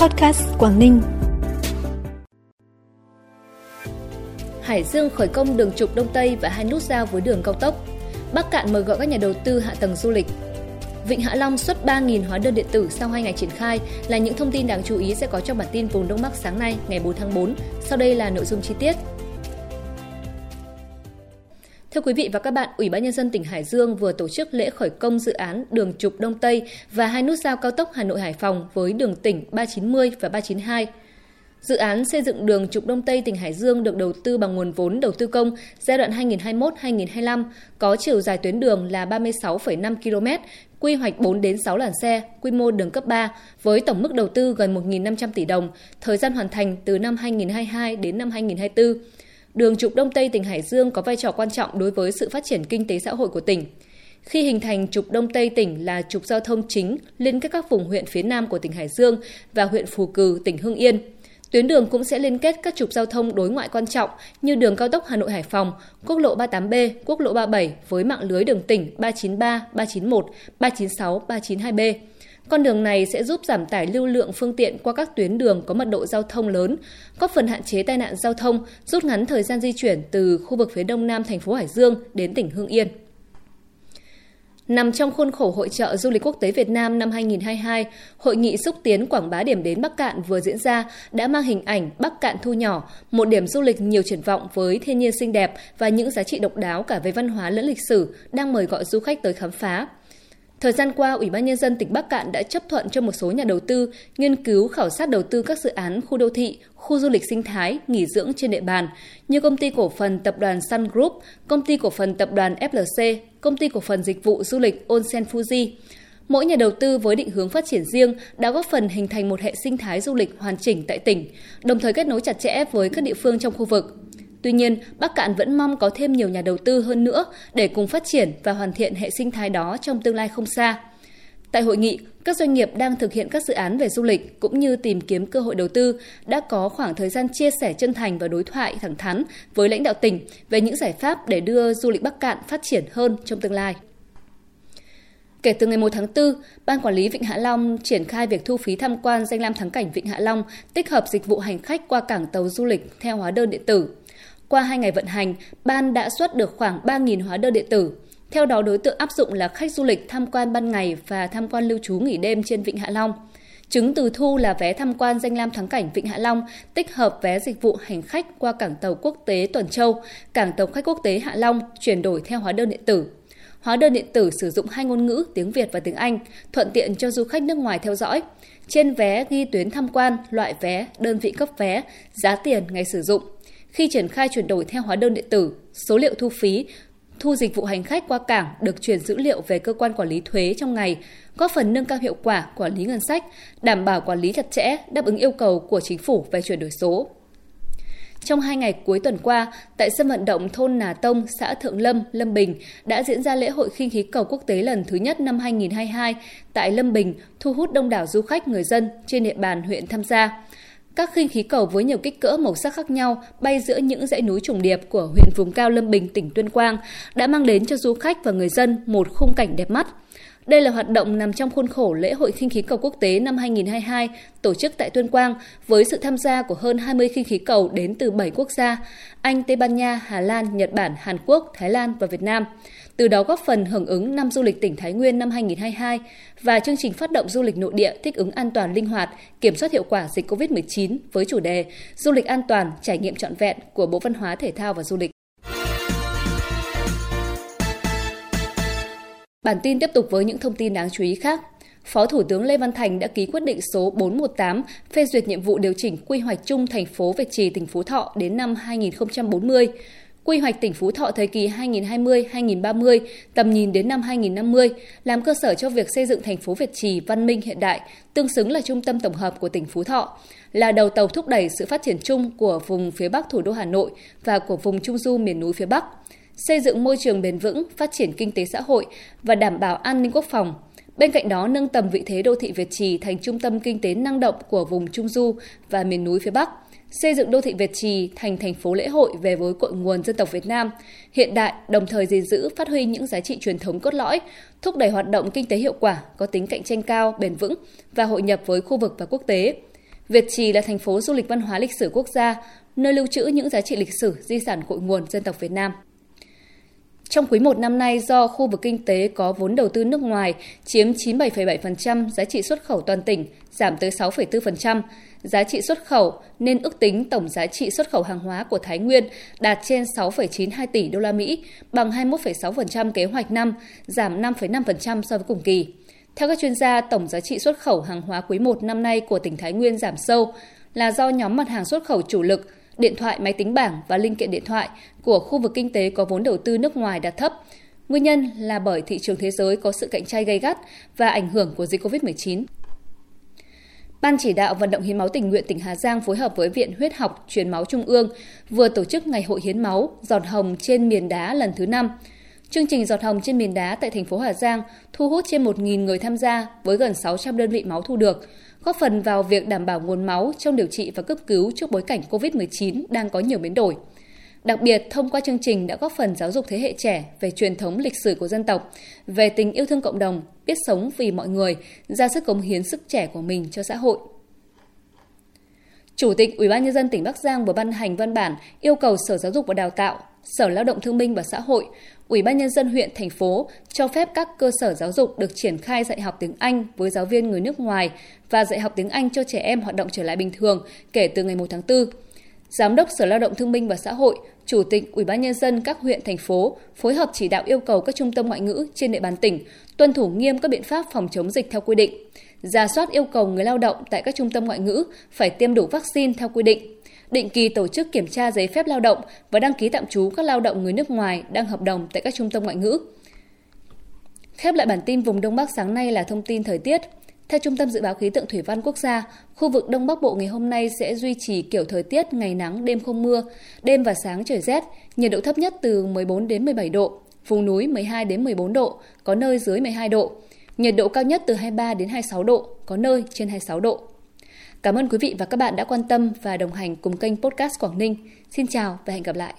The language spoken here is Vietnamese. Podcast Quảng Ninh. Hải Dương khởi công đường trục Đông Tây và hai nút giao với đường cao tốc. Bắc Kạn mời gọi các nhà đầu tư hạ tầng du lịch. Vịnh Hạ Long xuất 3.000 hóa đơn điện tử sau 2 ngày triển khai là những thông tin đáng chú ý sẽ có trong bản tin Vùng Đông Bắc sáng nay ngày 4 tháng 4. Sau đây là nội dung chi tiết. Thưa quý vị và các bạn, Ủy ban Nhân dân tỉnh Hải Dương vừa tổ chức lễ khởi công dự án đường trục Đông Tây và hai nút giao cao tốc Hà Nội-Hải Phòng với đường tỉnh 390 và 392. Dự án xây dựng đường trục Đông Tây tỉnh Hải Dương được đầu tư bằng nguồn vốn đầu tư công giai đoạn 2021-2025, có chiều dài tuyến đường là 36,5 km, quy hoạch 4 đến 6 làn xe, quy mô đường cấp 3, với tổng mức đầu tư gần 1.500 tỷ đồng, thời gian hoàn thành từ năm 2022 đến năm 2024. Đường trục Đông Tây tỉnh Hải Dương có vai trò quan trọng đối với sự phát triển kinh tế xã hội của tỉnh. Khi hình thành, trục Đông Tây tỉnh là trục giao thông chính liên kết các vùng huyện phía Nam của tỉnh Hải Dương và huyện Phù Cừ, tỉnh Hưng Yên. Tuyến đường cũng sẽ liên kết các trục giao thông đối ngoại quan trọng như đường cao tốc Hà Nội - Hải Phòng, quốc lộ 38B, quốc lộ 37 với mạng lưới đường tỉnh 393, 391, 396, 392B. Con đường này sẽ giúp giảm tải lưu lượng phương tiện qua các tuyến đường có mật độ giao thông lớn, góp phần hạn chế tai nạn giao thông, rút ngắn thời gian di chuyển từ khu vực phía đông nam thành phố Hải Dương đến tỉnh Hưng Yên. Nằm trong khuôn khổ Hội chợ Du lịch Quốc tế Việt Nam năm 2022, Hội nghị xúc tiến quảng bá điểm đến Bắc Kạn vừa diễn ra đã mang hình ảnh Bắc Kạn thu nhỏ, một điểm du lịch nhiều triển vọng với thiên nhiên xinh đẹp và những giá trị độc đáo cả về văn hóa lẫn lịch sử đang mời gọi du khách tới khám phá. Thời gian qua, Ủy ban Nhân dân tỉnh Bắc Kạn đã chấp thuận cho một số nhà đầu tư nghiên cứu khảo sát đầu tư các dự án khu đô thị, khu du lịch sinh thái, nghỉ dưỡng trên địa bàn như Công ty Cổ phần Tập đoàn Sun Group, Công ty Cổ phần Tập đoàn FLC, Công ty Cổ phần Dịch vụ Du lịch Onsen Fuji. Mỗi nhà đầu tư với định hướng phát triển riêng đã góp phần hình thành một hệ sinh thái du lịch hoàn chỉnh tại tỉnh, đồng thời kết nối chặt chẽ với các địa phương trong khu vực. Tuy nhiên, Bắc Kạn vẫn mong có thêm nhiều nhà đầu tư hơn nữa để cùng phát triển và hoàn thiện hệ sinh thái đó trong tương lai không xa. Tại hội nghị, các doanh nghiệp đang thực hiện các dự án về du lịch cũng như tìm kiếm cơ hội đầu tư đã có khoảng thời gian chia sẻ chân thành và đối thoại thẳng thắn với lãnh đạo tỉnh về những giải pháp để đưa du lịch Bắc Kạn phát triển hơn trong tương lai. Kể từ ngày 1 tháng 4, Ban Quản lý Vịnh Hạ Long triển khai việc thu phí tham quan danh lam thắng cảnh Vịnh Hạ Long tích hợp dịch vụ hành khách qua cảng tàu du lịch theo hóa đơn điện tử. Qua 2 ngày vận hành, Ban đã xuất được khoảng 3.000 hóa đơn điện tử. Theo đó, đối tượng áp dụng là khách du lịch tham quan ban ngày và tham quan lưu trú nghỉ đêm trên Vịnh Hạ Long. Chứng từ thu là vé tham quan danh lam thắng cảnh Vịnh Hạ Long tích hợp vé dịch vụ hành khách qua cảng tàu quốc tế Tuần Châu, cảng tàu khách quốc tế Hạ Long chuyển đổi theo hóa đơn điện tử. Hóa đơn điện tử sử dụng hai ngôn ngữ tiếng Việt và tiếng Anh, thuận tiện cho du khách nước ngoài theo dõi. Trên vé ghi tuyến tham quan, loại vé, đơn vị cấp vé, giá tiền, ngày sử dụng. Khi triển khai chuyển đổi theo hóa đơn điện tử, số liệu thu phí, thu dịch vụ hành khách qua cảng được chuyển dữ liệu về cơ quan quản lý thuế trong ngày, góp phần nâng cao hiệu quả quản lý ngân sách, đảm bảo quản lý chặt chẽ, đáp ứng yêu cầu của chính phủ về chuyển đổi số. Trong 2 ngày cuối tuần qua, tại sân vận động thôn Nà Tông, xã Thượng Lâm, Lâm Bình đã diễn ra lễ hội khinh khí cầu quốc tế lần thứ nhất năm 2022 tại Lâm Bình, thu hút đông đảo du khách người dân trên địa bàn huyện tham gia. Các khinh khí cầu với nhiều kích cỡ màu sắc khác nhau bay giữa những dãy núi trùng điệp của huyện vùng cao Lâm Bình, tỉnh Tuyên Quang đã mang đến cho du khách và người dân một khung cảnh đẹp mắt. Đây là hoạt động nằm trong khuôn khổ lễ hội khinh khí cầu quốc tế năm 2022 tổ chức tại Tuyên Quang với sự tham gia của hơn 20 khinh khí cầu đến từ 7 quốc gia: Anh, Tây Ban Nha, Hà Lan, Nhật Bản, Hàn Quốc, Thái Lan và Việt Nam. Từ đó góp phần hưởng ứng năm du lịch tỉnh Thái Nguyên năm 2022 và chương trình phát động du lịch nội địa thích ứng an toàn linh hoạt, kiểm soát hiệu quả dịch COVID-19 với chủ đề Du lịch an toàn, trải nghiệm trọn vẹn của Bộ Văn hóa, Thể thao và Du lịch. Bản tin tiếp tục với những thông tin đáng chú ý khác. Phó Thủ tướng Lê Văn Thành đã ký quyết định số 418 phê duyệt nhiệm vụ điều chỉnh quy hoạch chung thành phố Việt Trì, tỉnh Phú Thọ đến năm 2040, quy hoạch tỉnh Phú Thọ thời kỳ 2020-2030, tầm nhìn đến năm 2050, làm cơ sở cho việc xây dựng thành phố Việt Trì văn minh hiện đại, tương xứng là trung tâm tổng hợp của tỉnh Phú Thọ, là đầu tàu thúc đẩy sự phát triển chung của vùng phía Bắc thủ đô Hà Nội và của vùng Trung Du miền núi phía Bắc, xây dựng môi trường bền vững, phát triển kinh tế xã hội và đảm bảo an ninh quốc phòng. Bên cạnh đó, nâng tầm vị thế đô thị Việt Trì thành trung tâm kinh tế năng động của vùng Trung Du và miền núi phía Bắc, xây dựng đô thị Việt Trì thành thành phố lễ hội về với cội nguồn dân tộc Việt Nam, hiện đại, đồng thời gìn giữ, phát huy những giá trị truyền thống cốt lõi, thúc đẩy hoạt động kinh tế hiệu quả, có tính cạnh tranh cao, bền vững và hội nhập với khu vực và quốc tế. Việt Trì là thành phố du lịch văn hóa lịch sử quốc gia, nơi lưu trữ những giá trị lịch sử, di sản cội nguồn dân tộc Việt Nam. Trong quý 1 năm nay, do khu vực kinh tế có vốn đầu tư nước ngoài chiếm 97,7% giá trị xuất khẩu toàn tỉnh, giảm tới 6,4% giá trị xuất khẩu, nên ước tính tổng giá trị xuất khẩu hàng hóa của Thái Nguyên đạt trên 6,92 tỷ đô la Mỹ, bằng 21,6% kế hoạch năm, giảm 5,5% so với cùng kỳ. Theo các chuyên gia, tổng giá trị xuất khẩu hàng hóa quý 1 năm nay của tỉnh Thái Nguyên giảm sâu là do nhóm mặt hàng xuất khẩu chủ lực, điện thoại, máy tính bảng và linh kiện điện thoại của khu vực kinh tế có vốn đầu tư nước ngoài đạt thấp. Nguyên nhân là bởi thị trường thế giới có sự cạnh tranh gay gắt và ảnh hưởng của dịch COVID-19. Ban chỉ đạo vận động hiến máu tình nguyện tỉnh Hà Giang phối hợp với Viện huyết học truyền máu Trung ương vừa tổ chức ngày hội hiến máu giọt hồng trên miền đá lần thứ 5. Chương trình giọt hồng trên miền đá tại thành phố Hà Giang thu hút trên 1.000 người tham gia với gần 600 đơn vị máu thu được, góp phần vào việc đảm bảo nguồn máu trong điều trị và cấp cứu trước bối cảnh COVID-19 đang có nhiều biến đổi. Đặc biệt, thông qua chương trình đã góp phần giáo dục thế hệ trẻ về truyền thống lịch sử của dân tộc, về tình yêu thương cộng đồng, biết sống vì mọi người, ra sức cống hiến sức trẻ của mình cho xã hội. Chủ tịch UBND tỉnh Bắc Giang vừa ban hành văn bản yêu cầu Sở Giáo dục và Đào tạo, Sở Lao động Thương binh và Xã hội, UBND huyện, thành phố cho phép các cơ sở giáo dục được triển khai dạy học tiếng Anh với giáo viên người nước ngoài và dạy học tiếng Anh cho trẻ em hoạt động trở lại bình thường kể từ ngày 1 tháng 4. Giám đốc Sở Lao động Thương binh và Xã hội, Chủ tịch UBND các huyện, thành phố phối hợp chỉ đạo yêu cầu các trung tâm ngoại ngữ trên địa bàn tỉnh tuân thủ nghiêm các biện pháp phòng chống dịch theo quy định, rà soát yêu cầu người lao động tại các trung tâm ngoại ngữ phải tiêm đủ vaccine theo quy định, định kỳ tổ chức kiểm tra giấy phép lao động và đăng ký tạm trú các lao động người nước ngoài đang hợp đồng tại các trung tâm ngoại ngữ. Khép lại bản tin vùng Đông Bắc sáng nay là thông tin thời tiết. Theo Trung tâm Dự báo Khí tượng Thủy văn Quốc gia, khu vực Đông Bắc Bộ ngày hôm nay sẽ duy trì kiểu thời tiết ngày nắng, đêm không mưa, đêm và sáng trời rét, nhiệt độ thấp nhất từ 14 đến 17 độ, vùng núi 12 đến 14 độ, có nơi dưới 12 độ, nhiệt độ cao nhất từ 23 đến 26 độ, có nơi trên 26 độ. Cảm ơn quý vị và các bạn đã quan tâm và đồng hành cùng kênh Podcast Quảng Ninh. Xin chào và hẹn gặp lại!